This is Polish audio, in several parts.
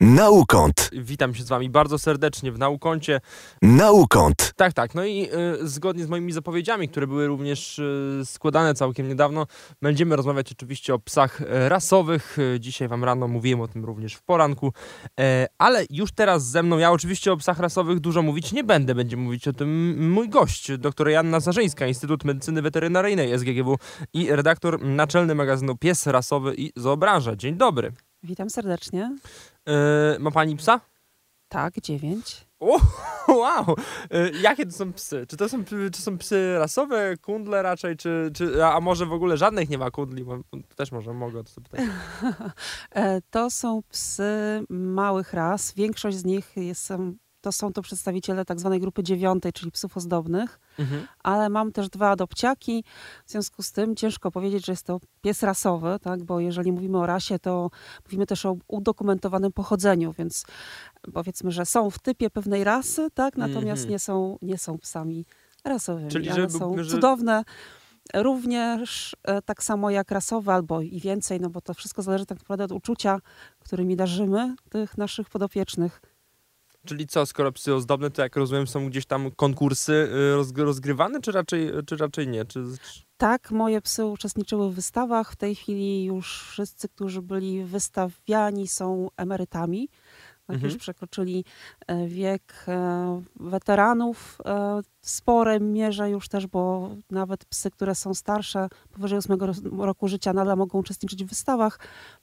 Naukąd. Witam się z wami bardzo serdecznie w Naukącie. Naukąd. Tak. No i zgodnie z moimi zapowiedziami, które były również składane całkiem niedawno, będziemy rozmawiać oczywiście o psach rasowych. Dzisiaj wam rano mówiłem o tym również w poranku. Ale już teraz ze mną, ja oczywiście o psach rasowych dużo mówić nie będę. Będzie mówić o tym mój gość, dr Anna Sarzyńska, Instytut Medycyny Weterynaryjnej SGGW i redaktor naczelny magazynu Pies Rasowy i Zoobranża. Dzień dobry. Witam serdecznie. Ma pani psa? Tak, 9. O, wow! Jakie to są psy? Czy to są psy rasowe, kundle raczej, a może w ogóle żadnych nie ma kundli? Też może mogę o to zapytać. To są psy małych ras. Większość z nich to są przedstawiciele tak zwanej grupy 9, czyli psów ozdobnych, ale mam też 2 adopciaki, w związku z tym ciężko powiedzieć, że jest to pies rasowy, tak? Bo jeżeli mówimy o rasie, to mówimy też o udokumentowanym pochodzeniu, więc powiedzmy, że są w typie pewnej rasy, tak? Natomiast nie są psami rasowymi, czyli ale są cudowne. Również tak samo jak rasowe albo i więcej, no bo to wszystko zależy tak naprawdę od uczucia, którymi darzymy tych naszych podopiecznych. Czyli co, skoro psy ozdobne, to jak rozumiem, są gdzieś tam konkursy rozgrywane, czy raczej nie? Tak, moje psy uczestniczyły w wystawach. W tej chwili już wszyscy, którzy byli wystawiani, są emerytami. Tak, już przekroczyli wiek weteranów. W sporej mierze już też, bo nawet psy, które są starsze, powyżej 8 roku życia, nadal mogą uczestniczyć w wystawach.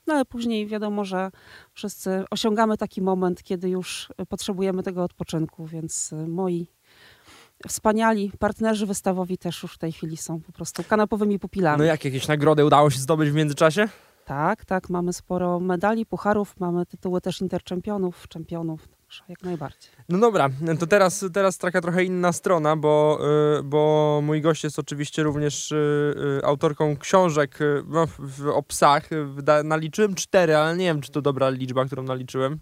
No ale później wiadomo, że wszyscy osiągamy taki moment, kiedy już potrzebujemy tego odpoczynku, więc moi wspaniali partnerzy wystawowi też już w tej chwili są po prostu kanapowymi pupilami. No jak jakieś nagrody udało się zdobyć w międzyczasie? Tak. Mamy sporo medali, pucharów, mamy tytuły też interczempionów, czempionów, jak najbardziej. No dobra, to teraz taka trochę inna strona, bo mój gość jest oczywiście również autorką książek o psach. Naliczyłem 4, ale nie wiem, czy to dobra liczba, którą naliczyłem.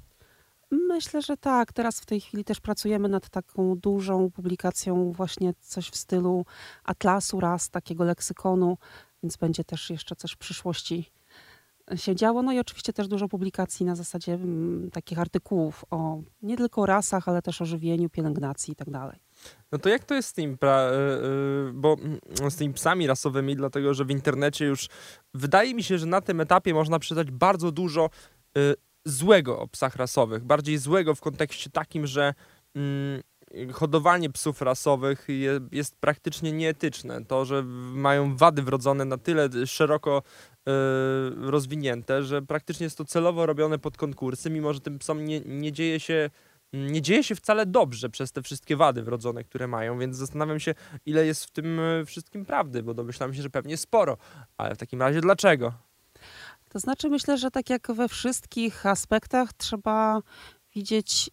Myślę, że tak. Teraz w tej chwili też pracujemy nad taką dużą publikacją, właśnie coś w stylu atlasu ras, takiego leksykonu, więc będzie też jeszcze coś w przyszłości się działo. No i oczywiście też dużo publikacji na zasadzie takich artykułów o nie tylko o rasach, ale też o żywieniu, pielęgnacji i tak dalej. No to jak to jest z tymi, bo z tymi psami rasowymi, dlatego że w internecie już wydaje mi się, że na tym etapie można przeczytać bardzo dużo złego o psach rasowych. Bardziej złego w kontekście takim, że hodowanie psów rasowych jest praktycznie nieetyczne. To, że mają wady wrodzone na tyle szeroko rozwinięte, że praktycznie jest to celowo robione pod konkursy, mimo że tym psom nie dzieje się wcale dobrze przez te wszystkie wady wrodzone, które mają, więc zastanawiam się, ile jest w tym wszystkim prawdy, bo domyślam się, że pewnie sporo, ale w takim razie dlaczego? To znaczy myślę, że tak jak we wszystkich aspektach trzeba widzieć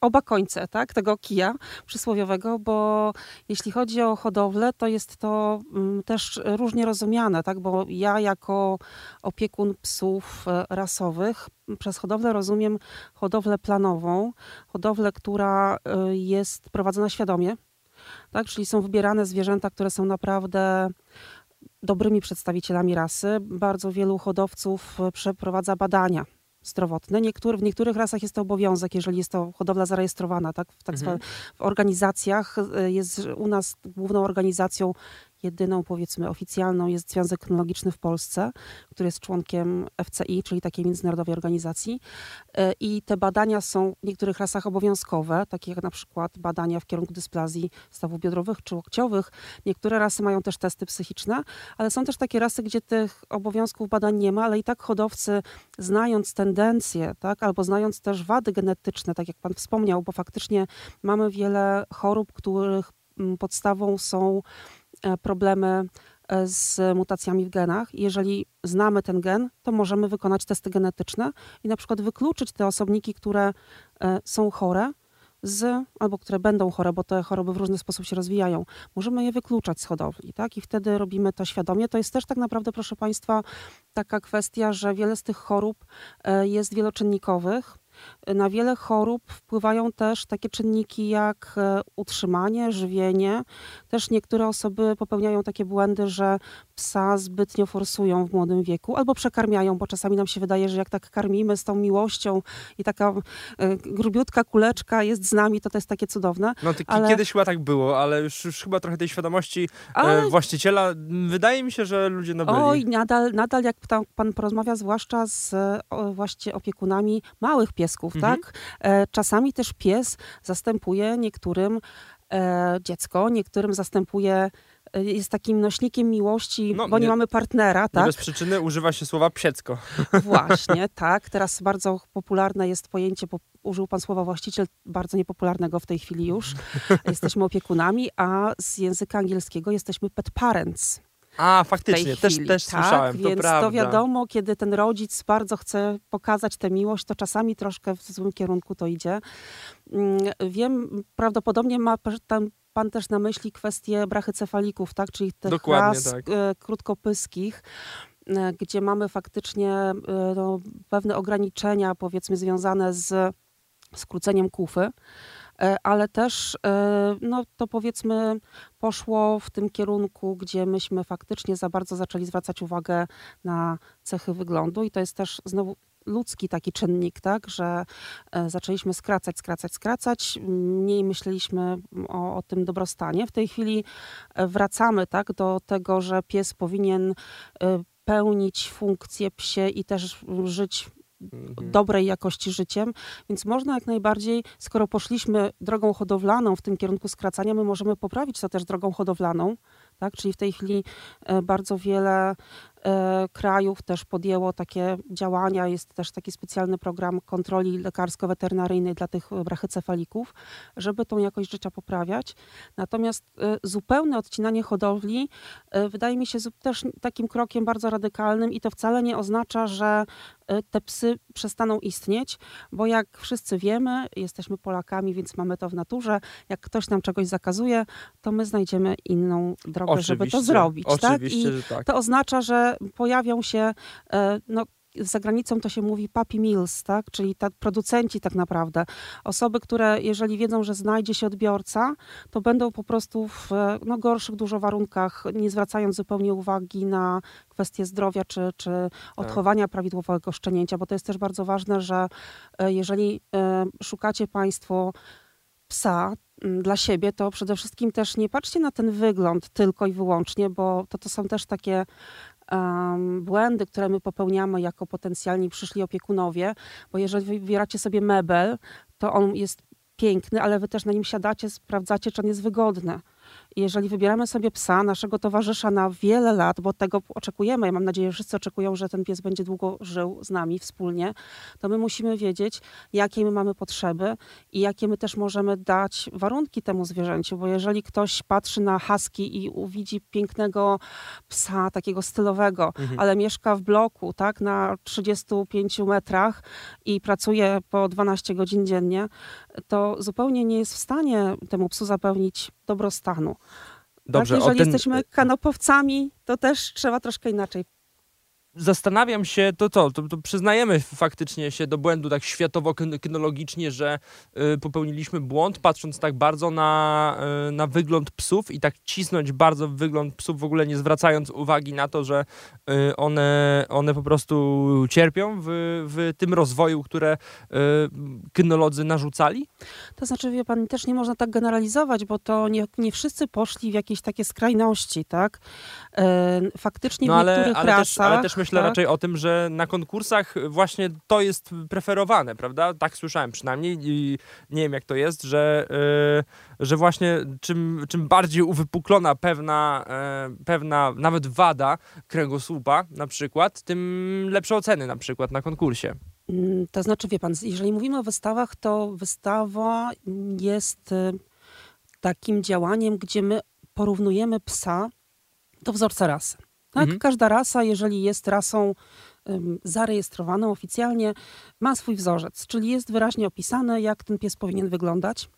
oba końce, tak, tego kija przysłowiowego, bo jeśli chodzi o hodowlę, to jest to też różnie rozumiane, tak, bo ja jako opiekun psów rasowych przez hodowlę rozumiem hodowlę planową, hodowlę, która jest prowadzona świadomie, tak, czyli są wybierane zwierzęta, które są naprawdę dobrymi przedstawicielami rasy. Bardzo wielu hodowców przeprowadza badania zdrowotne. W niektórych rasach jest to obowiązek, jeżeli jest to hodowla zarejestrowana. Tak? W organizacjach jest u nas główną organizacją, jedyną powiedzmy oficjalną jest Związek Kynologiczny w Polsce, który jest członkiem FCI, czyli takiej międzynarodowej organizacji. I te badania są w niektórych rasach obowiązkowe, takie jak na przykład badania w kierunku dysplazji stawów biodrowych czy łokciowych. Niektóre rasy mają też testy psychiczne, ale są też takie rasy, gdzie tych obowiązków badań nie ma, ale i tak hodowcy, znając tendencje, tak, albo znając też wady genetyczne, tak jak pan wspomniał, bo faktycznie mamy wiele chorób, których podstawą są problemy z mutacjami w genach. Jeżeli znamy ten gen, to możemy wykonać testy genetyczne i na przykład wykluczyć te osobniki, które są chore albo które będą chore, bo te choroby w różny sposób się rozwijają. Możemy je wykluczać z hodowli, tak? I wtedy robimy to świadomie. To jest też tak naprawdę, proszę państwa, taka kwestia, że wiele z tych chorób jest wieloczynnikowych. Na wiele chorób wpływają też takie czynniki jak utrzymanie, żywienie. Też niektóre osoby popełniają takie błędy, że psa zbytnio forsują w młodym wieku albo przekarmiają, bo czasami nam się wydaje, że jak tak karmimy z tą miłością i taka grubiutka kuleczka jest z nami, to jest takie cudowne. No kiedyś chyba tak było, ale już chyba trochę tej świadomości właściciela, wydaje mi się, że ludzie nabyli. Oj, nadal jak pan porozmawia zwłaszcza z właśnie opiekunami małych piesków, tak? Czasami też pies zastępuje niektórym dziecko, niektórym zastępuje, jest takim nośnikiem miłości, bo nie mamy partnera, tak? Bez przyczyny używa się słowa psiecko. Właśnie, tak. Teraz bardzo popularne jest pojęcie, bo użył pan słowa właściciel, bardzo niepopularnego w tej chwili już. Jesteśmy opiekunami, a z języka angielskiego jesteśmy pet parents. A, faktycznie, też tak, słyszałem, to więc prawda. To wiadomo, kiedy ten rodzic bardzo chce pokazać tę miłość, to czasami troszkę w złym kierunku to idzie. Wiem, prawdopodobnie ma pan też na myśli kwestię brachycefalików, tak? Czyli tych ras krótkopyskich, gdzie mamy faktycznie pewne ograniczenia, powiedzmy, związane z skróceniem kufy. Ale też, to powiedzmy, poszło w tym kierunku, gdzie myśmy faktycznie za bardzo zaczęli zwracać uwagę na cechy wyglądu i to jest też znowu ludzki taki czynnik, tak, że zaczęliśmy skracać, mniej myśleliśmy o tym dobrostanie. W tej chwili wracamy tak, do tego, że pies powinien pełnić funkcję psie i też żyć dobrej jakości życiem, więc można jak najbardziej, skoro poszliśmy drogą hodowlaną w tym kierunku skracania, my możemy poprawić to też drogą hodowlaną, tak? Czyli w tej chwili bardzo wiele krajów też podjęło takie działania, jest też taki specjalny program kontroli lekarsko-weterynaryjnej dla tych brachycefalików, żeby tą jakość życia poprawiać. Natomiast zupełne odcinanie hodowli wydaje mi się też takim krokiem bardzo radykalnym i to wcale nie oznacza, że te psy przestaną istnieć, bo jak wszyscy wiemy, jesteśmy Polakami, więc mamy to w naturze, jak ktoś nam czegoś zakazuje, to my znajdziemy inną drogę, żeby to zrobić. Oczywiście, tak? I to oznacza, że pojawią się, za granicą to się mówi puppy mills, tak? Czyli producenci tak naprawdę. Osoby, które jeżeli wiedzą, że znajdzie się odbiorca, to będą po prostu w gorszych dużo warunkach, nie zwracając zupełnie uwagi na kwestie zdrowia czy odchowania prawidłowego szczenięcia, bo to jest też bardzo ważne, że jeżeli szukacie państwo psa dla siebie, to przede wszystkim też nie patrzcie na ten wygląd tylko i wyłącznie, bo to są też takie błędy, które my popełniamy jako potencjalni przyszli opiekunowie, bo jeżeli wybieracie sobie mebel, to on jest piękny, ale wy też na nim siadacie, sprawdzacie, czy on jest wygodny. Jeżeli wybieramy sobie psa, naszego towarzysza na wiele lat, bo tego oczekujemy, ja mam nadzieję, że wszyscy oczekują, że ten pies będzie długo żył z nami wspólnie, to my musimy wiedzieć, jakie my mamy potrzeby i jakie my też możemy dać warunki temu zwierzęciu, bo jeżeli ktoś patrzy na husky i widzi pięknego psa, takiego stylowego, ale mieszka w bloku, tak, na 35 metrach i pracuje po 12 godzin dziennie, to zupełnie nie jest w stanie temu psu zapewnić dobrostanu. Dobrze, tak, jeżeli jesteśmy kanopowcami, to też trzeba troszkę inaczej. Zastanawiam się, to przyznajemy faktycznie się do błędu tak światowo-kynologicznie, że popełniliśmy błąd, patrząc tak bardzo na wygląd psów i tak cisnąć bardzo w wygląd psów, w ogóle nie zwracając uwagi na to, że one po prostu cierpią w tym rozwoju, które kynolodzy narzucali? To znaczy, wie pan, też nie można tak generalizować, bo to nie wszyscy poszli w jakieś takie skrajności, tak? Faktycznie w niektórych rasach. Ale też myślę raczej o tym, że na konkursach właśnie to jest preferowane, prawda? Tak słyszałem przynajmniej i nie wiem jak to jest, że właśnie czym bardziej uwypuklona pewna nawet wada kręgosłupa na przykład, tym lepsze oceny na przykład na konkursie. To znaczy, wie pan, jeżeli mówimy o wystawach, to wystawa jest takim działaniem, gdzie my porównujemy psa do wzorca rasy. Tak? Każda rasa, jeżeli jest rasą zarejestrowaną oficjalnie, ma swój wzorzec, czyli jest wyraźnie opisane, jak ten pies powinien wyglądać,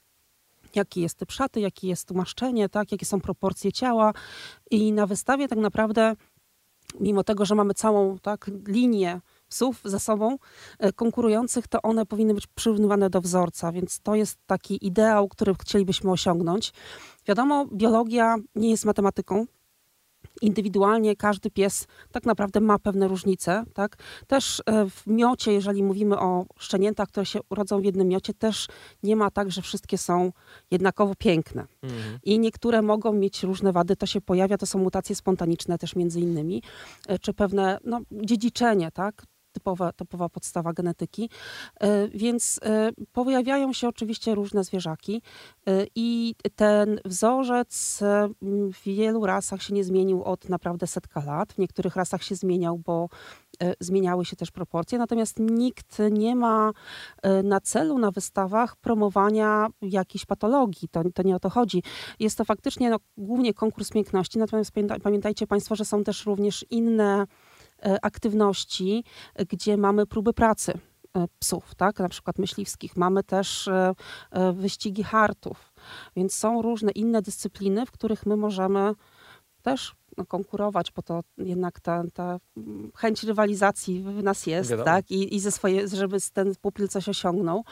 jaki jest typ szaty, jakie jest umaszczenie, tak? Jakie są proporcje ciała i na wystawie tak naprawdę, mimo tego, że mamy całą linię psów ze sobą konkurujących, to one powinny być przyrównywane do wzorca, więc to jest taki ideał, który chcielibyśmy osiągnąć. Wiadomo, biologia nie jest matematyką. Indywidualnie każdy pies tak naprawdę ma pewne różnice. Tak? Też w miocie, jeżeli mówimy o szczeniętach, które się rodzą w jednym miocie, też nie ma tak, że wszystkie są jednakowo piękne. Mhm. I niektóre mogą mieć różne wady, to się pojawia, to są mutacje spontaniczne też między innymi, czy pewne dziedziczenie, tak? Typowa podstawa genetyki, więc pojawiają się oczywiście różne zwierzaki i ten wzorzec w wielu rasach się nie zmienił od naprawdę setka lat. W niektórych rasach się zmieniał, bo zmieniały się też proporcje, natomiast nikt nie ma na celu na wystawach promowania jakichś patologii, to nie o to chodzi. Jest to faktycznie głównie konkurs piękności, natomiast pamiętajcie Państwo, że są też również inne aktywności, gdzie mamy próby pracy psów, tak? Na przykład myśliwskich. Mamy też wyścigi hartów, więc są różne inne dyscypliny, w których my możemy też konkurować, bo to jednak ta chęć rywalizacji w nas jest, tak? I żeby ten pupil coś osiągnął.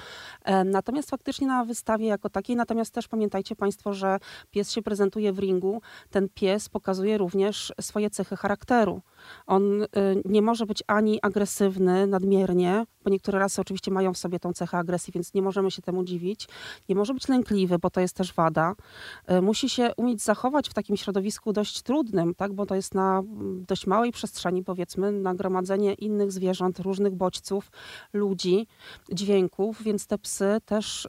Natomiast faktycznie na wystawie jako takiej, natomiast też pamiętajcie Państwo, że pies się prezentuje w ringu, ten pies pokazuje również swoje cechy charakteru. On nie może być ani agresywny nadmiernie, bo niektóre rasy oczywiście mają w sobie tą cechę agresji, więc nie możemy się temu dziwić. Nie może być lękliwy, bo to jest też wada. Musi się umieć zachować w takim środowisku dość trudnym, tak? Bo to jest na dość małej przestrzeni, powiedzmy, nagromadzenie innych zwierząt, różnych bodźców, ludzi, dźwięków, więc te psy też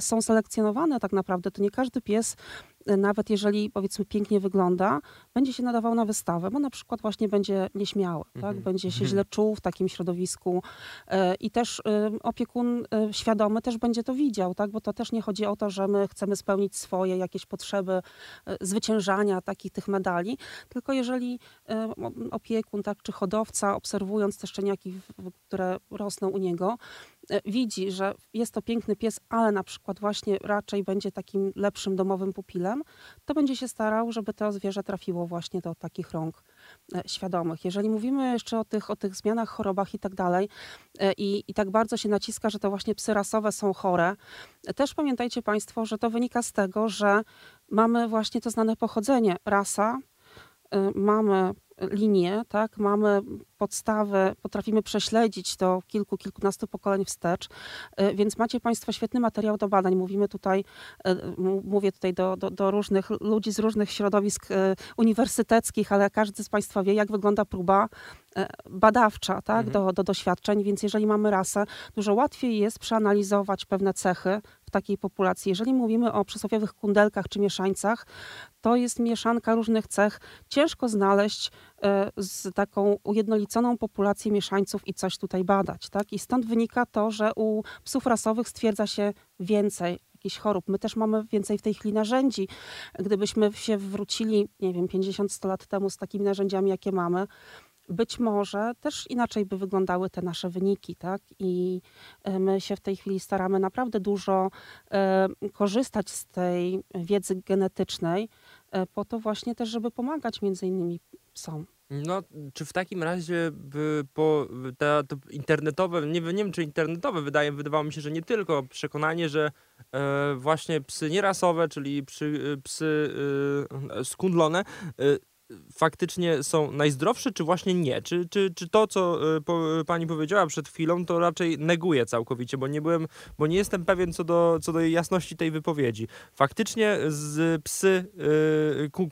są selekcjonowane tak naprawdę. To nie każdy pies, nawet jeżeli powiedzmy pięknie wygląda, będzie się nadawał na wystawę, bo na przykład właśnie będzie nieśmiały, tak? Będzie się źle czuł w takim środowisku i też opiekun świadomy też będzie to widział, tak? Bo to też nie chodzi o to, że my chcemy spełnić swoje jakieś potrzeby zwyciężania tych medali, tylko jeżeli opiekun czy hodowca, obserwując te szczeniaki, które rosną u niego, widzi, że jest to piękny pies, ale na przykład właśnie raczej będzie takim lepszym domowym pupilem, to będzie się starał, żeby to zwierzę trafiło właśnie do takich rąk świadomych. Jeżeli mówimy jeszcze o tych zmianach, chorobach i tak dalej i tak bardzo się naciska, że to właśnie psy rasowe są chore, też pamiętajcie Państwo, że to wynika z tego, że mamy właśnie to znane pochodzenie, rasa, mamy linie, tak? Mamy podstawy, potrafimy prześledzić to kilkunastu pokoleń wstecz, więc macie Państwo świetny materiał do badań. Mówię tutaj do różnych ludzi z różnych środowisk uniwersyteckich, ale każdy z Państwa wie, jak wygląda próba badawcza, tak? do doświadczeń, więc jeżeli mamy rasę, dużo łatwiej jest przeanalizować pewne cechy w takiej populacji. Jeżeli mówimy o przysłowiowych kundelkach czy mieszańcach, to jest mieszanka różnych cech. Ciężko znaleźć z taką ujednoliconą populację mieszańców i coś tutaj badać. Tak? I stąd wynika to, że u psów rasowych stwierdza się więcej jakichś chorób. My też mamy więcej w tej chwili narzędzi. Gdybyśmy się wrócili, nie wiem, 50-100 lat temu z takimi narzędziami, jakie mamy, być może też inaczej by wyglądały te nasze wyniki, tak? I my się w tej chwili staramy naprawdę dużo korzystać z tej wiedzy genetycznej po to właśnie też, żeby pomagać między innymi psom. No, czy w takim razie to internetowe, nie wiem czy internetowe, wydawało mi się, że nie tylko przekonanie, że właśnie psy nierasowe, czyli psy skundlone, faktycznie są najzdrowsze, czy właśnie nie? Czy to, co pani powiedziała przed chwilą, to raczej neguję całkowicie, bo nie jestem pewien co do jasności tej wypowiedzi. Faktycznie psy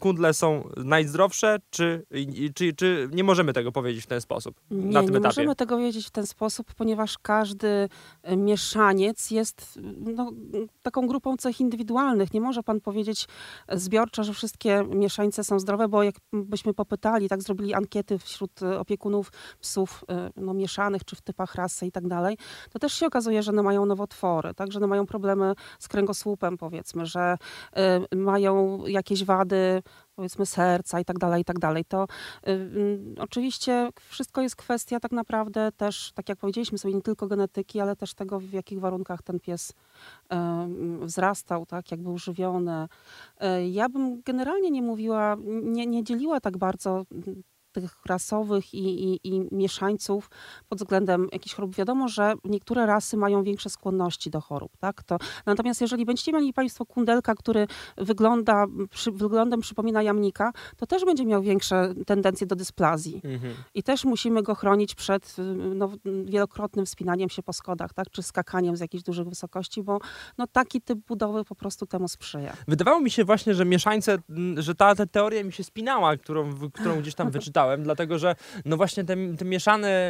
kundle są najzdrowsze, czy nie możemy tego powiedzieć w ten sposób? Nie możemy tego powiedzieć w ten sposób, ponieważ każdy mieszaniec jest taką grupą cech indywidualnych. Nie może pan powiedzieć zbiorczo, że wszystkie mieszańce są zdrowe, bo jakbyśmy popytali, tak zrobili ankiety wśród opiekunów psów mieszanych, czy w typach rasy i tak dalej, to też się okazuje, że one mają nowotwory, tak? Że one mają problemy z kręgosłupem, powiedzmy, że mają jakieś wady, powiedzmy, serca i tak dalej, i tak dalej. To oczywiście wszystko jest kwestia tak naprawdę też, tak jak powiedzieliśmy sobie, nie tylko genetyki, ale też tego, w jakich warunkach ten pies wzrastał, tak, jak był żywiony. Ja bym generalnie nie dzieliła tak bardzo tych rasowych i mieszańców pod względem jakichś chorób. Wiadomo, że niektóre rasy mają większe skłonności do chorób. Tak? Natomiast jeżeli będziecie mieli Państwo kundelka, który wyglądem przypomina jamnika, to też będzie miał większe tendencje do dysplazji. Mhm. I też musimy go chronić przed wielokrotnym wspinaniem się po schodach, tak? Czy skakaniem z jakichś dużych wysokości, bo taki typ budowy po prostu temu sprzyja. Wydawało mi się właśnie, że mieszańce, że ta teoria mi się spinała, którą gdzieś tam wyczytałem, dlatego że właśnie te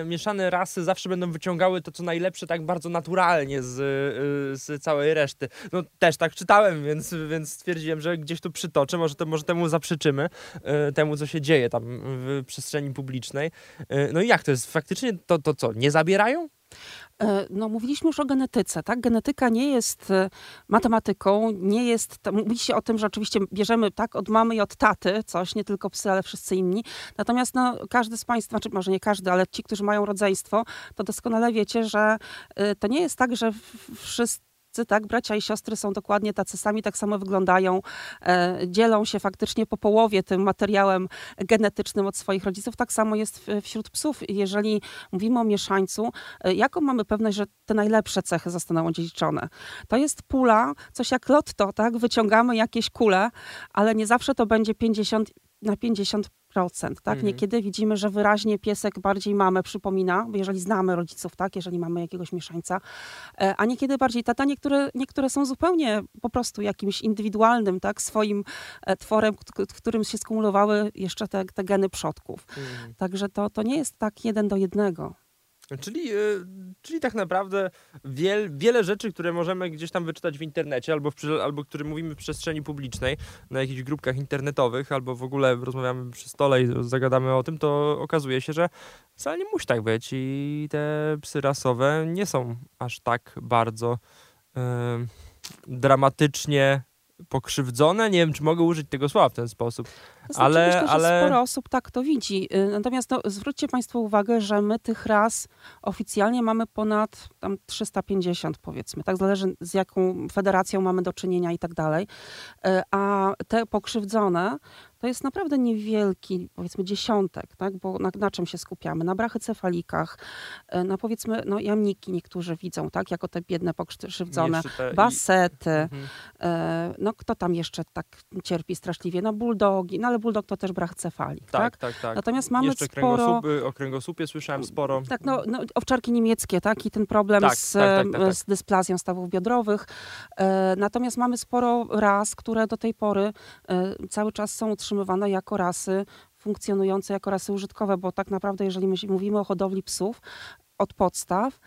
mieszane rasy zawsze będą wyciągały to, co najlepsze, tak bardzo naturalnie z całej reszty. No też tak czytałem, więc stwierdziłem, że gdzieś tu przytoczę, może temu zaprzeczymy, temu, co się dzieje tam w przestrzeni publicznej. No i jak to jest? Faktycznie to co, nie zabierają? Mówiliśmy już o genetyce, tak? Genetyka nie jest matematyką, nie jest... Mówi się o tym, że oczywiście bierzemy tak od mamy i od taty coś, nie tylko psy, ale wszyscy inni. Natomiast każdy z Państwa, znaczy może nie każdy, ale ci, którzy mają rodzeństwo, to doskonale wiecie, że to nie jest tak, że wszyscy... Tak, bracia i siostry są dokładnie tacy sami, tak samo wyglądają, dzielą się faktycznie po połowie tym materiałem genetycznym od swoich rodziców. Tak samo jest wśród psów. Jeżeli mówimy o mieszańcu, jaką mamy pewność, że te najlepsze cechy zostaną odziedziczone? To jest pula, coś jak lotto, tak? Wyciągamy jakieś kule, ale nie zawsze to będzie 50 na 50%. Tak? Mhm. Niekiedy widzimy, że wyraźnie piesek bardziej mamę przypomina, jeżeli znamy rodziców, tak? Jeżeli mamy jakiegoś mieszańca, a niekiedy bardziej tata. Niektóre są zupełnie po prostu jakimś indywidualnym, tak? Swoim tworem, w którym się skumulowały jeszcze te geny przodków. Mhm. Także to nie jest tak 1 do 1. Czyli tak naprawdę wiele rzeczy, które możemy gdzieś tam wyczytać w internecie, albo które mówimy w przestrzeni publicznej, na jakichś grupkach internetowych, albo w ogóle rozmawiamy przy stole i zagadamy o tym, to okazuje się, że wcale nie musi tak być i te psy rasowe nie są aż tak bardzo dramatycznie pokrzywdzone. Nie wiem, czy mogę użyć tego słowa w ten sposób. Myślę, że sporo osób tak to widzi. Natomiast zwróćcie Państwo uwagę, że my tych ras oficjalnie mamy ponad 350, powiedzmy. Tak, zależy z jaką federacją mamy do czynienia i tak dalej. A te pokrzywdzone to jest naprawdę niewielki, powiedzmy, dziesiątek, tak? Bo na czym się skupiamy? Na brachycefalikach, na powiedzmy, jamniki niektórzy widzą, tak? Jako te biedne pokrzywdzone, basety. Kto tam jeszcze tak cierpi straszliwie? Buldogi, ale buldog to też brachycefalik, tak? Natomiast mamy jeszcze o kręgosłupie słyszałem sporo. Tak, owczarki niemieckie, tak? I ten problem z dysplazją stawów biodrowych. Natomiast mamy sporo ras, które do tej pory cały czas są utrzymywane jako rasy funkcjonujące, jako rasy użytkowe, bo tak naprawdę jeżeli mówimy o hodowli psów od podstaw,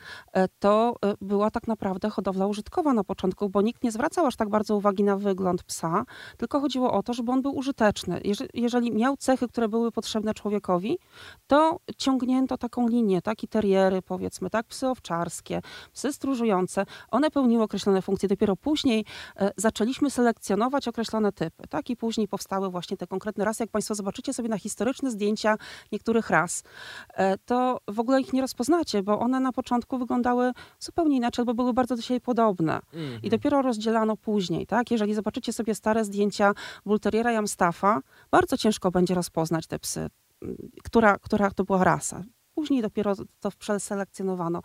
to była tak naprawdę hodowla użytkowa na początku, bo nikt nie zwracał aż tak bardzo uwagi na wygląd psa, tylko chodziło o to, żeby on był użyteczny. Jeżeli miał cechy, które były potrzebne człowiekowi, to ciągnięto taką linię, i teriery powiedzmy, tak, psy owczarskie, psy stróżujące, one pełniły określone funkcje. Dopiero później zaczęliśmy selekcjonować określone typy, tak, i później powstały właśnie te konkretne rasy. Jak Państwo zobaczycie sobie na historyczne zdjęcia niektórych ras, to w ogóle ich nie rozpoznacie, bo one na początku wyglądały zupełnie inaczej, albo były bardzo do siebie podobne. Mm-hmm. I dopiero rozdzielano później, tak? Jeżeli zobaczycie sobie stare zdjęcia bulteriera i amstaffa, bardzo ciężko będzie rozpoznać te psy, która to była rasa. Później dopiero to przeselekcjonowano.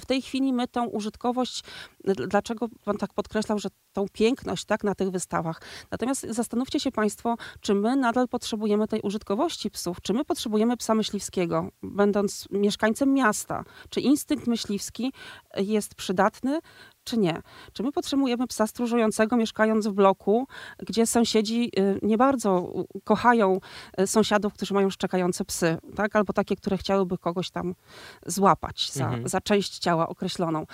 W tej chwili my tą użytkowość, dlaczego Pan tak podkreślał, że tą piękność, tak, na tych wystawach. Natomiast zastanówcie się Państwo, czy my nadal potrzebujemy tej użytkowości psów, czy my potrzebujemy psa myśliwskiego, będąc mieszkańcem miasta. Czy instynkt myśliwski jest przydatny, czy nie? Czy my potrzebujemy psa stróżującego, mieszkając w bloku, gdzie sąsiedzi nie bardzo kochają sąsiadów, którzy mają szczekające psy, tak? Albo takie, które chciałyby kogoś tam złapać za część ciała określoną.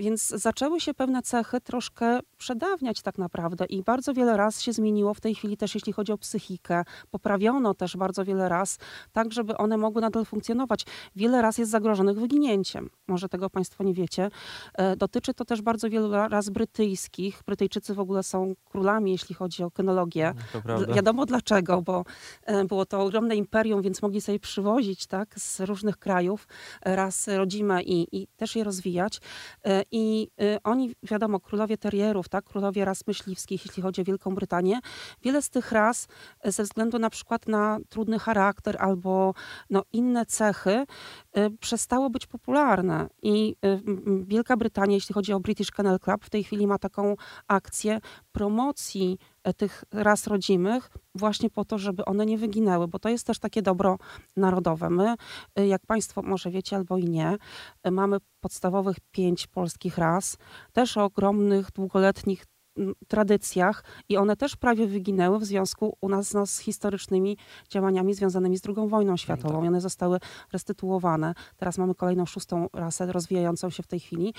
Więc zaczęły się pewne cechy troszkę przedawniać tak naprawdę i bardzo wiele ras się zmieniło w tej chwili też, jeśli chodzi o psychikę. Poprawiono też bardzo wiele ras, tak żeby one mogły nadal funkcjonować. Wiele ras jest zagrożonych wyginięciem. Może tego Państwo nie wiecie. Dotyczy to też też bardzo wielu ras brytyjskich. Brytyjczycy w ogóle są królami, jeśli chodzi o kynologię. Wiadomo dlaczego, bo było to ogromne imperium, więc mogli sobie przywozić tak, z różnych krajów rasy rodzime i też je rozwijać. I oni, wiadomo, królowie terierów, tak, królowie ras myśliwskich, jeśli chodzi o Wielką Brytanię. Wiele z tych ras ze względu na przykład na trudny charakter albo no, inne cechy przestało być popularne. I Wielka Brytania, jeśli chodzi o British Kennel Club, w tej chwili ma taką akcję promocji tych ras rodzimych właśnie po to, żeby one nie wyginęły, bo to jest też takie dobro narodowe. My, jak Państwo może wiecie albo i nie, mamy podstawowych 5 polskich ras, też o ogromnych, długoletnich tradycjach i one też prawie wyginęły w związku u nas z historycznymi działaniami związanymi z II wojną światową. I one zostały restytuowane. Teraz mamy kolejną 6. rasę rozwijającą się w tej chwili.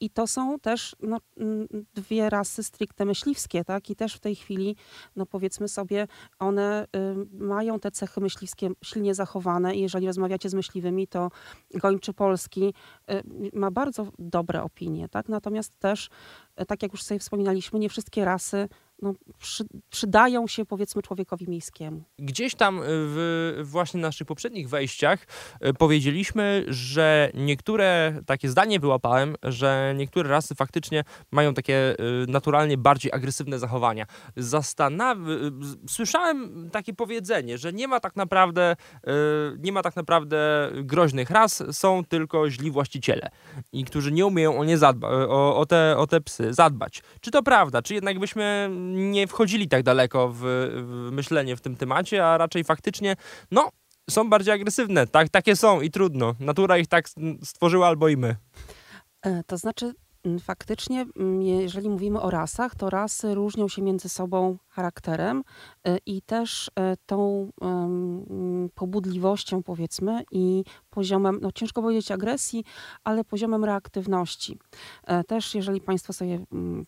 I to są też no, 2 rasy stricte myśliwskie, tak? I też w tej chwili, no powiedzmy sobie, one mają te cechy myśliwskie silnie zachowane i jeżeli rozmawiacie z myśliwymi, to Gończy Polski ma bardzo dobre opinie, tak? Natomiast też, tak jak już sobie wspominaliśmy, nie wszystkie rasy no, przydają się powiedzmy człowiekowi miejskiemu. Gdzieś tam w właśnie naszych poprzednich wejściach powiedzieliśmy, że niektóre, takie zdanie wyłapałem, że niektóre rasy faktycznie mają takie naturalnie bardziej agresywne zachowania. Słyszałem takie powiedzenie, że nie ma tak naprawdę groźnych ras, są tylko źli właściciele i którzy nie umieją o te psy zadbać. Czy to prawda? Czy jednak byśmy nie wchodzili tak daleko w myślenie w tym temacie, a raczej faktycznie no, są bardziej agresywne. Tak, takie są i trudno. Natura ich tak stworzyła albo i my. To znaczy faktycznie, jeżeli mówimy o rasach, to rasy różnią się między sobą charakterem i też tą pobudliwością powiedzmy i poziomem, no ciężko powiedzieć agresji, ale poziomem reaktywności. Też jeżeli Państwo sobie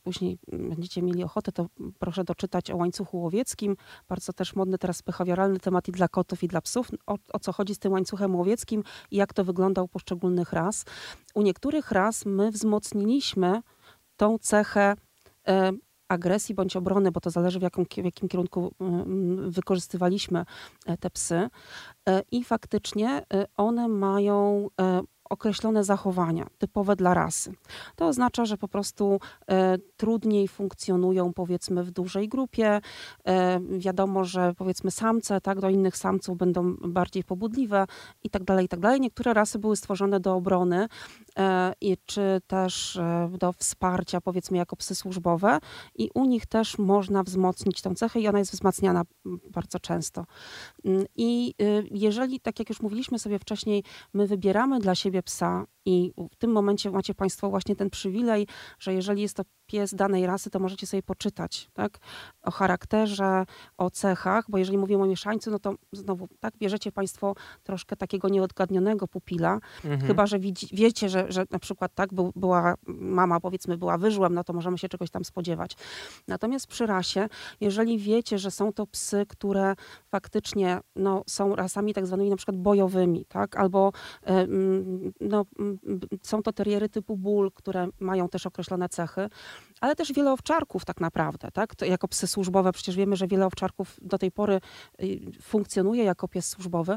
później będziecie mieli ochotę, to proszę doczytać o łańcuchu łowieckim. Bardzo też modny teraz behawioralny temat i dla kotów i dla psów. O co chodzi z tym łańcuchem łowieckim i jak to wygląda u poszczególnych ras. U niektórych ras my wzmocniliśmy tą cechę agresji bądź obrony, bo to zależy w jakim kierunku wykorzystywaliśmy te psy. I faktycznie one mają określone zachowania typowe dla rasy. To oznacza, że po prostu trudniej funkcjonują powiedzmy w dużej grupie. Wiadomo, że powiedzmy samce tak, do innych samców będą bardziej pobudliwe i tak dalej, i tak dalej. Niektóre rasy były stworzone do obrony czy też do wsparcia powiedzmy jako psy służbowe i u nich też można wzmocnić tą cechę i ona jest wzmacniana bardzo często. I jeżeli, tak jak już mówiliśmy sobie wcześniej, my wybieramy dla siebie psa i w tym momencie macie Państwo właśnie ten przywilej, że jeżeli jest to pies danej rasy, to możecie sobie poczytać tak? O charakterze, o cechach, bo jeżeli mówimy o mieszańcu, no to znowu tak bierzecie Państwo troszkę takiego nieodgadnionego pupila, chyba że wiecie, że na przykład tak była mama, powiedzmy była wyżłem, no to możemy się czegoś tam spodziewać. Natomiast przy rasie, jeżeli wiecie, że są to psy, które faktycznie no, są rasami tak zwanymi na przykład bojowymi, tak? Albo no, są to teriery typu bull, które mają też określone cechy, ale też wiele owczarków tak naprawdę. Tak? To jako psy służbowe, przecież wiemy, że wiele owczarków do tej pory funkcjonuje jako pies służbowy,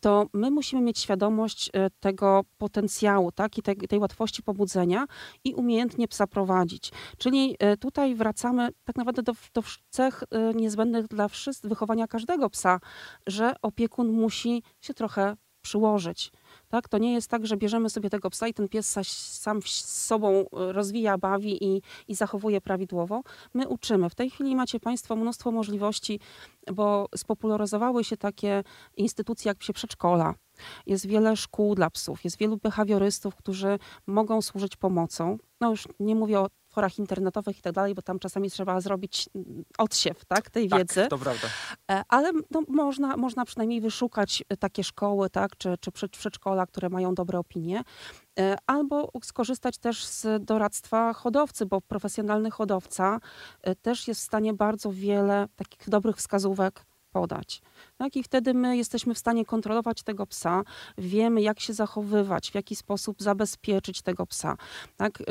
to my musimy mieć świadomość tego potencjału tak? I tej łatwości pobudzenia i umiejętnie psa prowadzić. Czyli tutaj wracamy tak naprawdę do cech niezbędnych dla wychowania każdego psa, że opiekun musi się trochę przyłożyć. Tak? To nie jest tak, że bierzemy sobie tego psa i ten pies sam z sobą rozwija, bawi i zachowuje prawidłowo. My uczymy. W tej chwili macie Państwo mnóstwo możliwości, bo spopularyzowały się takie instytucje jak psie przedszkola. Jest wiele szkół dla psów, jest wielu behawiorystów, którzy mogą służyć pomocą. No już nie mówię o forach internetowych i tak dalej, bo tam czasami trzeba zrobić odsiew tak, tej wiedzy. To prawda. Ale no, można przynajmniej wyszukać takie szkoły, tak, czy przedszkola, które mają dobre opinie. Albo skorzystać też z doradztwa hodowcy, bo profesjonalny hodowca też jest w stanie bardzo wiele takich dobrych wskazówek podać. tak? I wtedy my jesteśmy w stanie kontrolować tego psa, wiemy jak się zachowywać, w jaki sposób zabezpieczyć tego psa, tak?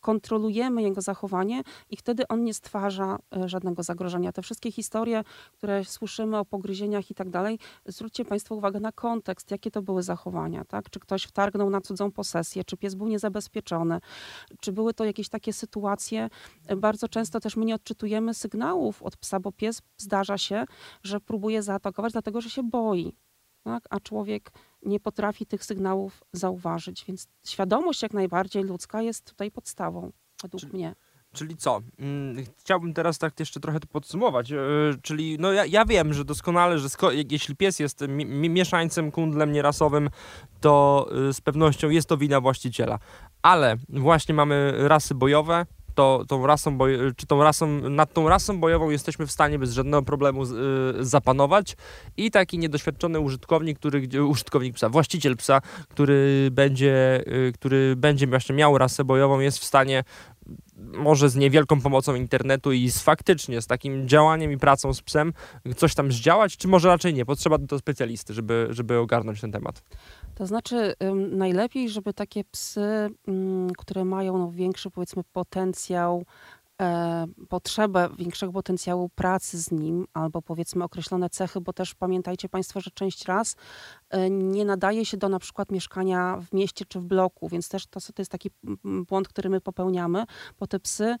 Kontrolujemy jego zachowanie i wtedy on nie stwarza żadnego zagrożenia. Te wszystkie historie, które słyszymy o pogryzieniach i tak dalej, zwróćcie Państwo uwagę na kontekst, jakie to były zachowania, tak? Czy ktoś wtargnął na cudzą posesję, czy pies był niezabezpieczony, czy były to jakieś takie sytuacje. Bardzo często też my nie odczytujemy sygnałów od psa, bo pies zdarza się, że próbuje zaatakować, dlatego że się boi, tak? A człowiek nie potrafi tych sygnałów zauważyć. Więc świadomość jak najbardziej ludzka jest tutaj podstawą, według mnie. Czyli co? Chciałbym teraz tak jeszcze trochę to podsumować. Czyli no ja wiem, że doskonale, że jeśli pies jest mieszańcem, kundlem nierasowym, to z pewnością jest to wina właściciela. Ale właśnie mamy rasy bojowe, nad tą rasą bojową jesteśmy w stanie bez żadnego problemu zapanować i taki niedoświadczony właściciel psa, który będzie właśnie miał rasę bojową, jest w stanie może z niewielką pomocą internetu i z takim działaniem i pracą z psem coś tam zdziałać, czy może raczej nie? Potrzeba do specjalisty, żeby ogarnąć ten temat. To znaczy najlepiej, żeby takie psy, które mają większy, powiedzmy, potencjał, potrzebę większego potencjału pracy z nim, albo powiedzmy określone cechy, bo też pamiętajcie Państwo, że część ras nie nadaje się do na przykład mieszkania w mieście czy w bloku, więc też to jest taki błąd, który my popełniamy, bo te psy,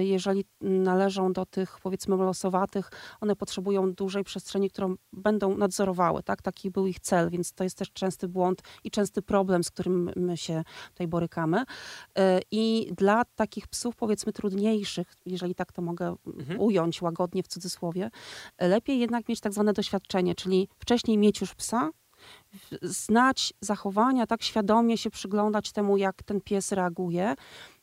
jeżeli należą do tych powiedzmy losowatych, one potrzebują dużej przestrzeni, którą będą nadzorowały, tak? Taki był ich cel, więc to jest też częsty błąd i częsty problem, z którym my się tutaj borykamy. I dla takich psów powiedzmy trudniejszych, jeżeli tak to mogę ująć łagodnie w cudzysłowie, lepiej jednak mieć tak zwane doświadczenie, czyli wcześniej mieć już psa, znać zachowania, tak świadomie się przyglądać temu, jak ten pies reaguje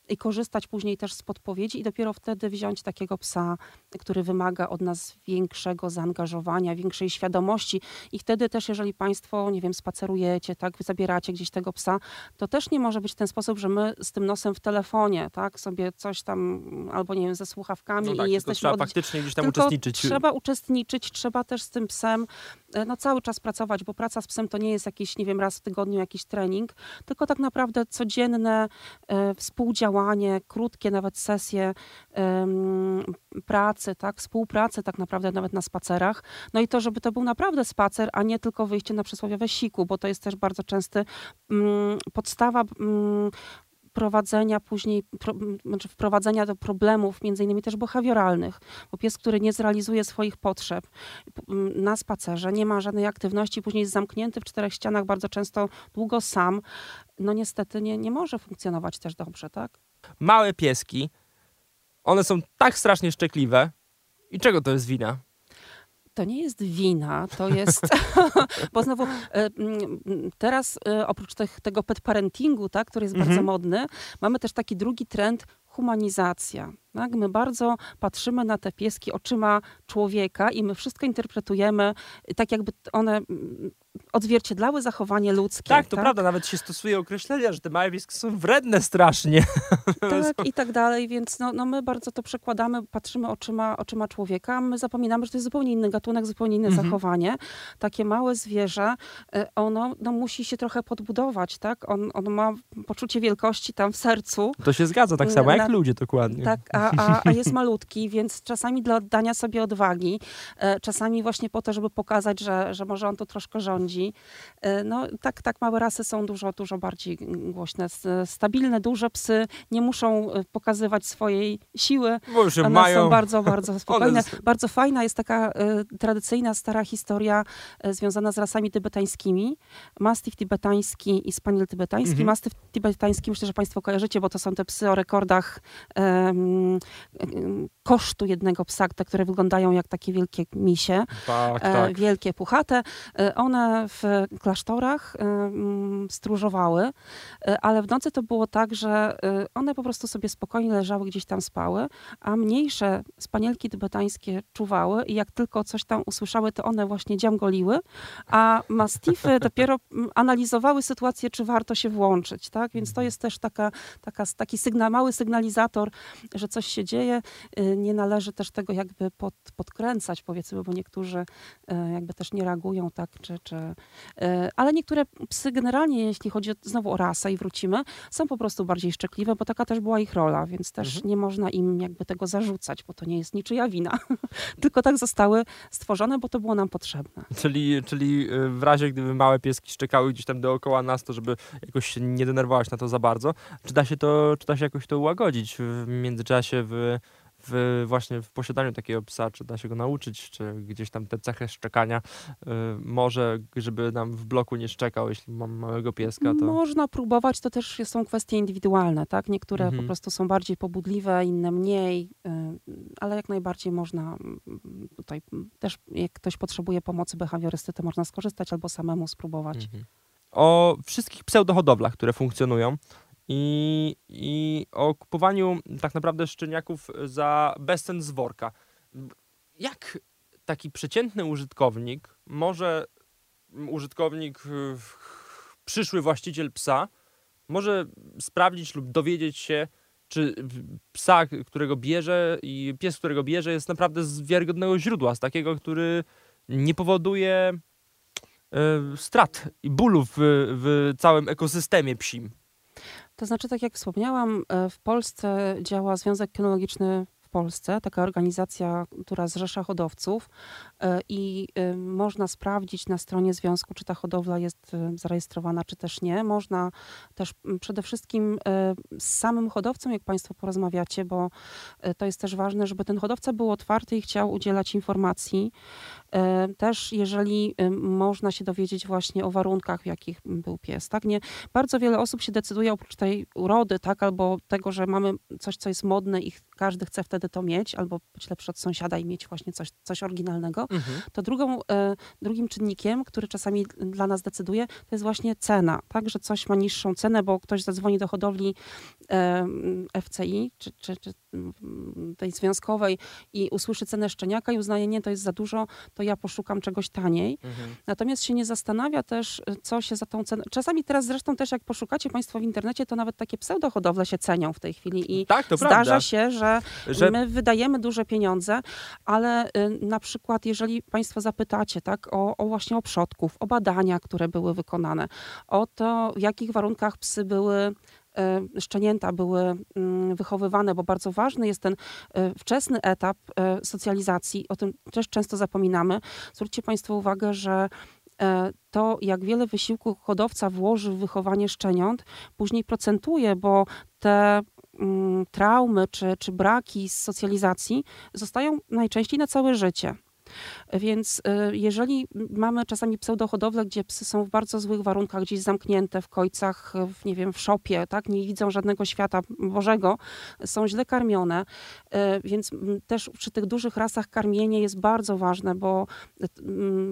i korzystać później też z podpowiedzi i dopiero wtedy wziąć takiego psa, który wymaga od nas większego zaangażowania, większej świadomości i wtedy też, jeżeli Państwo, nie wiem, spacerujecie, tak, zabieracie gdzieś tego psa, to też nie może być ten sposób, że my z tym nosem w telefonie, tak, sobie coś tam, albo nie wiem, ze słuchawkami i jesteśmy... Trzeba faktycznie gdzieś tam uczestniczyć. Trzeba uczestniczyć, trzeba też z tym psem cały czas pracować, bo praca z psem to nie jest jakiś, nie wiem, raz w tygodniu jakiś trening, tylko tak naprawdę codzienne współdziałanie, krótkie nawet sesje pracy, tak, współpracy tak naprawdę nawet na spacerach. No i to, żeby to był naprawdę spacer, a nie tylko wyjście na przysłowiowe siku, bo to jest też bardzo częsty podstawa prowadzenia później, znaczy wprowadzenia do problemów, między innymi też behawioralnych, bo pies, który nie zrealizuje swoich potrzeb na spacerze, nie ma żadnej aktywności, później jest zamknięty w czterech ścianach bardzo często długo sam, no niestety nie może funkcjonować też dobrze, tak? Małe pieski, one są tak strasznie szczekliwe i czego to jest wina? To nie jest wina, to jest, bo znowu teraz oprócz tego pet parentingu, tak, który jest bardzo modny, mamy też taki drugi trend, humanizacja. Tak? My bardzo patrzymy na te pieski oczyma człowieka i my wszystko interpretujemy tak, jakby one odzwierciedlały zachowanie ludzkie. Tak, to tak? Prawda, nawet się stosuje określenia, że te małe pieski są wredne strasznie. Tak, i tak dalej, więc no my bardzo to przekładamy, patrzymy oczyma człowieka, my zapominamy, że to jest zupełnie inny gatunek, zupełnie inne zachowanie. Takie małe zwierzę, ono musi się trochę podbudować, tak? On ma poczucie wielkości tam w sercu. To się zgadza, tak samo jak ludzie, dokładnie. Tak, a jest malutki, więc czasami dla oddania sobie odwagi, czasami właśnie po to, żeby pokazać, że może on to troszkę rządzi. No tak małe rasy są dużo bardziej głośne. Stabilne, duże psy nie muszą pokazywać swojej siły. One są bardzo spokojne. Bardzo fajna jest taka tradycyjna, stara historia związana z rasami tybetańskimi. Mastiff tybetański i spaniel tybetański. Mastiff tybetański myślę, że Państwo kojarzycie, bo to są te psy o rekordach kosztu jednego psa, te, które wyglądają jak takie wielkie misie, tak. Wielkie, puchate. One w klasztorach stróżowały, ale w nocy to było tak, że one po prostu sobie spokojnie leżały, gdzieś tam spały, a mniejsze spanielki tybetańskie czuwały i jak tylko coś tam usłyszały, to one właśnie dziamgoliły, a mastiffy dopiero analizowały sytuację, czy warto się włączyć, tak? Więc to jest też taki mały sygnalizator, że coś coś się dzieje, nie należy też tego jakby podkręcać, powiedzmy, bo niektórzy jakby też nie reagują, tak, ale niektóre psy generalnie, jeśli chodzi znowu o rasę i wrócimy, są po prostu bardziej szczekliwe, bo taka też była ich rola, więc też nie można im jakby tego zarzucać, bo to nie jest niczyja wina, tylko tak zostały stworzone, bo to było nam potrzebne. Czyli w razie, gdyby małe pieski szczekały gdzieś tam dookoła nas, to żeby jakoś się nie denerwować na to za bardzo, czy da się jakoś to ułagodzić w międzyczasie właśnie w posiadaniu takiego psa, czy da się go nauczyć, czy gdzieś tam tę cechę szczekania może, żeby nam w bloku nie szczekał, jeśli mam małego pieska, to... Można próbować, to też są kwestie indywidualne, tak? Niektóre po prostu są bardziej pobudliwe, inne mniej, ale jak najbardziej można tutaj też, jak ktoś potrzebuje pomocy behawiorysty, to można skorzystać albo samemu spróbować. O wszystkich pseudohodowlach, które funkcjonują, i o kupowaniu tak naprawdę szczeniaków za bezcen z worka. Jak taki przeciętny użytkownik, może użytkownik, przyszły właściciel psa, może sprawdzić lub dowiedzieć się, czy psa, którego bierze i pies, którego bierze, jest naprawdę z wiarygodnego źródła, z takiego, który nie powoduje strat i bólu w całym ekosystemie psim? To znaczy, tak jak wspomniałam, w Polsce działa Związek Kynologiczny w Polsce, taka organizacja, która zrzesza hodowców, i można sprawdzić na stronie związku, czy ta hodowla jest zarejestrowana, czy też nie. Można też przede wszystkim z samym hodowcą, jak Państwo porozmawiacie, bo to jest też ważne, żeby ten hodowca był otwarty i chciał udzielać informacji. Też jeżeli można się dowiedzieć właśnie o warunkach, w jakich był pies. Tak? Nie, bardzo wiele osób się decyduje oprócz tej urody, tak? Albo tego, że mamy coś, co jest modne i każdy chce wtedy to mieć, albo być lepszy od sąsiada i mieć właśnie coś oryginalnego. To drugim czynnikiem, który czasami dla nas decyduje, to jest właśnie cena. Tak? Że coś ma niższą cenę, bo ktoś zadzwoni do hodowli FCI, czy tej związkowej i usłyszy cenę szczeniaka i uznaje, nie, to jest za dużo, to ja poszukam czegoś taniej. Natomiast się nie zastanawia też, co się za tą cenę... Czasami teraz zresztą też, jak poszukacie Państwo w internecie, to nawet takie pseudohodowle się cenią w tej chwili i tak, to zdarza się, że my wydajemy duże pieniądze, ale na przykład, jeżeli Państwo zapytacie tak, o właśnie o przodków, o badania, które były wykonane, o to, w jakich warunkach psy były... szczenięta były wychowywane, bo bardzo ważny jest ten wczesny etap socjalizacji. O tym też często zapominamy. Zwróćcie Państwo uwagę, że to, jak wiele wysiłku hodowca włoży w wychowanie szczeniąt, później procentuje, bo te traumy czy braki z socjalizacji zostają najczęściej na całe życie. Więc jeżeli mamy czasami pseudohodowle, gdzie psy są w bardzo złych warunkach, gdzieś zamknięte w kojcach, nie wiem, w szopie, tak, nie widzą żadnego świata bożego, są źle karmione, więc też przy tych dużych rasach karmienie jest bardzo ważne, bo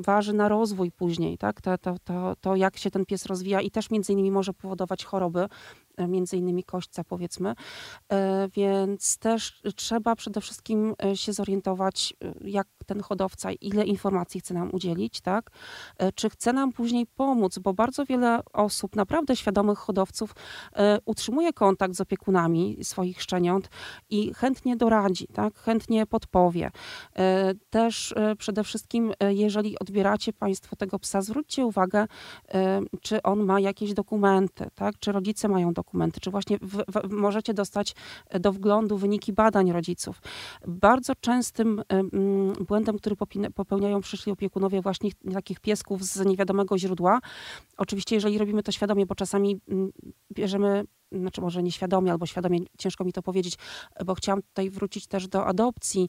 waży na rozwój później, tak, to jak się ten pies rozwija i też między innymi może powodować choroby, między innymi kośćca, powiedzmy, więc też trzeba przede wszystkim się zorientować, jak ten hodowca, ile informacji chce nam udzielić, tak? Czy chce nam później pomóc, bo bardzo wiele osób, naprawdę świadomych hodowców, utrzymuje kontakt z opiekunami swoich szczeniąt i chętnie doradzi, tak? Chętnie podpowie. Też przede wszystkim, jeżeli odbieracie Państwo tego psa, zwróćcie uwagę, czy on ma jakieś dokumenty, tak? Czy rodzice mają dokumenty, czy właśnie możecie dostać do wglądu wyniki badań rodziców. Bardzo częstym błędem, który popełniają przyszli opiekunowie właśnie takich piesków z niewiadomego źródła. Oczywiście, jeżeli robimy to świadomie, bo czasami bierzemy, znaczy może nieświadomie albo świadomie, ciężko mi to powiedzieć, bo chciałam tutaj wrócić też do adopcji.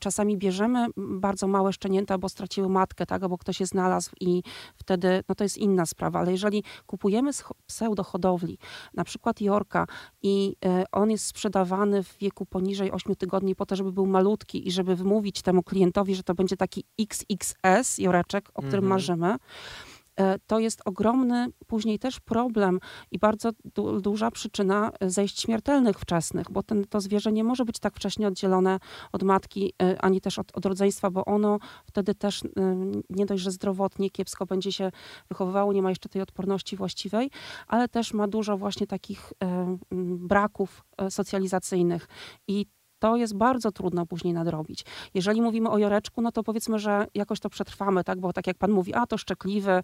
Czasami bierzemy bardzo małe szczenięta, bo straciły matkę, tak, albo ktoś je znalazł i wtedy, no to jest inna sprawa, ale jeżeli kupujemy z pseudohodowli, na przykład Yorka, i on jest sprzedawany w wieku poniżej 8 tygodni po to, żeby był malutki i żeby wymówić temu klientowi, że to będzie taki XXS Joreczek, o którym marzymy, to jest ogromny później też problem i bardzo duża przyczyna zajść śmiertelnych wczesnych, bo to zwierzę nie może być tak wcześnie oddzielone od matki, ani też od rodzeństwa, bo ono wtedy też nie dość, że zdrowotnie kiepsko będzie się wychowywało, nie ma jeszcze tej odporności właściwej, ale też ma dużo właśnie takich braków socjalizacyjnych i to jest bardzo trudno później nadrobić. Jeżeli mówimy o joreczku, no to powiedzmy, że jakoś to przetrwamy, tak? Bo tak jak pan mówi, a to szczekliwy,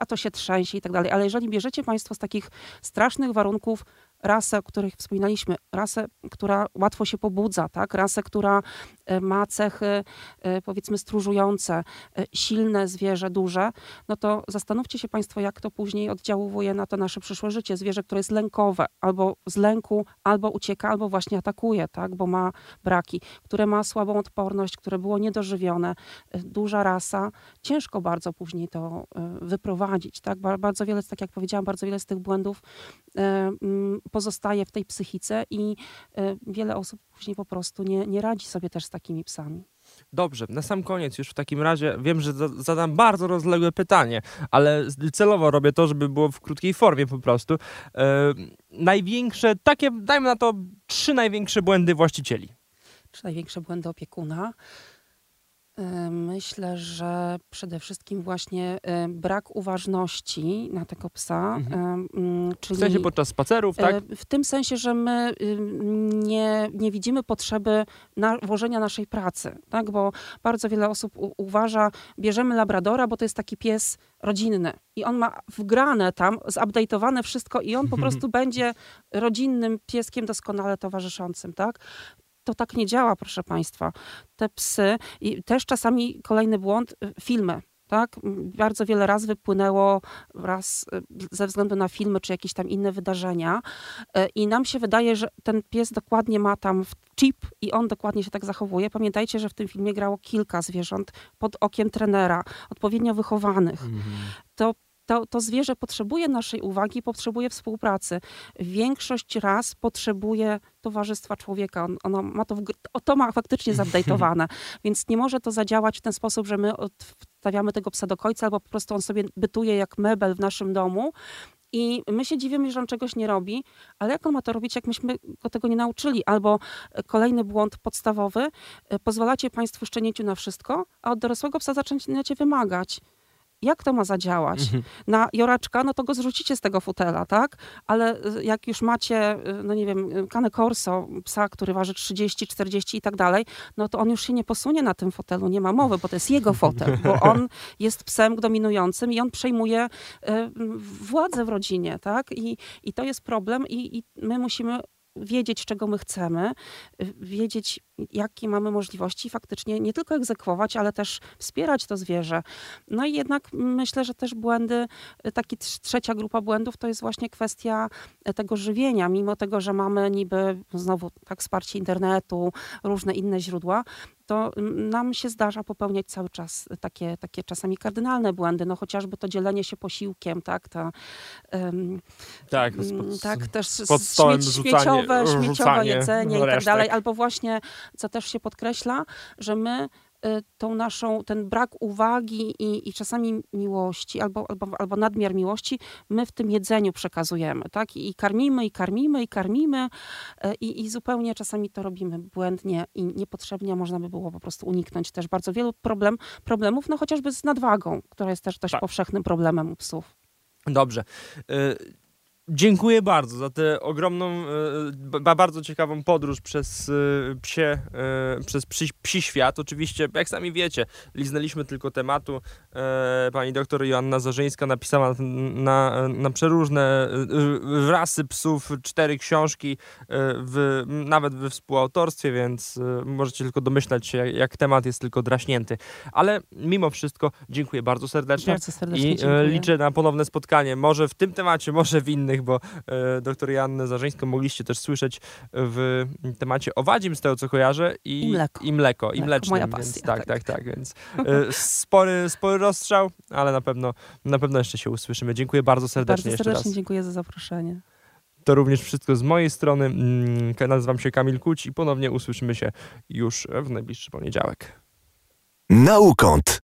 a to się trzęsie i tak dalej. Ale jeżeli bierzecie państwo z takich strasznych warunków rasę, o których wspominaliśmy, rasę, która łatwo się pobudza, tak? Rasę, która ma cechy, powiedzmy, stróżujące, silne zwierzę, duże, no to zastanówcie się państwo, jak to później oddziałuje na to nasze przyszłe życie. Zwierzę, które jest lękowe, albo z lęku, albo ucieka, albo właśnie atakuje, tak? Bo ma braki, które ma słabą odporność, które było niedożywione. Duża rasa, ciężko bardzo później to wyprowadzić, tak? Bardzo wiele, tak jak powiedziałam, bardzo wiele z tych błędów pozostaje w tej psychice i wiele osób później po prostu nie radzi sobie też z takimi psami. Dobrze, na sam koniec już w takim razie wiem, że zadam bardzo rozległe pytanie, ale celowo robię to, żeby było w krótkiej formie po prostu. Największe, takie dajmy na to 3 największe błędy właścicieli. 3 największe błędy opiekuna. Myślę, że przede wszystkim właśnie brak uważności na tego psa. Czyli w sensie podczas spacerów, tak? W tym sensie, że my nie widzimy potrzeby włożenia naszej pracy, tak? Bo bardzo wiele osób uważa, bierzemy labradora, bo to jest taki pies rodzinny i on ma wgrane tam, zupdate'owane wszystko i on po prostu będzie rodzinnym pieskiem doskonale towarzyszącym, tak? To tak nie działa, proszę państwa. Te psy, i też czasami kolejny błąd, filmy. Tak? Bardzo wiele razy wypłynęło raz ze względu na filmy czy jakieś tam inne wydarzenia i nam się wydaje, że ten pies dokładnie ma tam chip i on dokładnie się tak zachowuje. Pamiętajcie, że w tym filmie grało kilka zwierząt pod okiem trenera, odpowiednio wychowanych. To zwierzę potrzebuje naszej uwagi, potrzebuje współpracy. Większość ras potrzebuje towarzystwa człowieka. Ono ma to ma faktycznie zupdate'owane, więc nie może to zadziałać w ten sposób, że my odstawiamy tego psa do końca, albo po prostu on sobie bytuje jak mebel w naszym domu. I my się dziwimy, że on czegoś nie robi, ale jak on ma to robić, jak myśmy go tego nie nauczyli? Albo kolejny błąd podstawowy. Pozwalacie państwu szczenięciu na wszystko, a od dorosłego psa zaczynacie wymagać. Jak to ma zadziałać? Na joraczka, no to go zrzucicie z tego fotela, tak? Ale jak już macie, no nie wiem, Cane Corso, psa, który waży 30, 40 i tak dalej, no to on już się nie posunie na tym fotelu, nie ma mowy, bo to jest jego fotel, bo on jest psem dominującym i on przejmuje władzę w rodzinie, tak? I to jest problem i my musimy wiedzieć, czego my chcemy, wiedzieć, jakie mamy możliwości, faktycznie nie tylko egzekwować, ale też wspierać to zwierzę. No i jednak myślę, że też błędy, taki trzecia grupa błędów to jest właśnie kwestia tego żywienia. Mimo tego, że mamy niby znowu tak wsparcie internetu, różne inne źródła, to nam się zdarza popełniać cały czas takie czasami kardynalne błędy, no chociażby to dzielenie się posiłkiem, tak? Też śmieciowe jedzenie i tak dalej, albo właśnie, co też się podkreśla, że my ten brak uwagi i czasami miłości, albo nadmiar miłości, my w tym jedzeniu przekazujemy, tak? I karmimy i zupełnie czasami to robimy błędnie i niepotrzebnie. Można by było po prostu uniknąć też bardzo wielu problemów, no chociażby z nadwagą, która jest też dość powszechnym problemem u psów. Dobrze. Dziękuję bardzo za tę ogromną, bardzo ciekawą podróż przez psi świat. Oczywiście, jak sami wiecie, liznęliśmy tylko tematu. Pani doktor Joanna Sarzyńska napisała na przeróżne rasy psów 4 książki, nawet we współautorstwie, więc możecie tylko domyślać się, jak temat jest tylko draśnięty. Ale mimo wszystko dziękuję bardzo serdecznie. Bardzo serdecznie i dziękuję. Liczę na ponowne spotkanie. Może w tym temacie, może w innych, bo doktor Joannę Sarzyńską mogliście też słyszeć w temacie owadzim, z tego co kojarzę, i mlecznym. Moja pasja, więc, tak. Więc spory rozstrzał, ale na pewno jeszcze się usłyszymy. Dziękuję bardzo serdecznie jeszcze raz. Bardzo serdecznie dziękuję za zaproszenie. To również wszystko z mojej strony. Nazywam się Kamil Kuć i ponownie usłyszymy się już w najbliższy poniedziałek. Naukąd.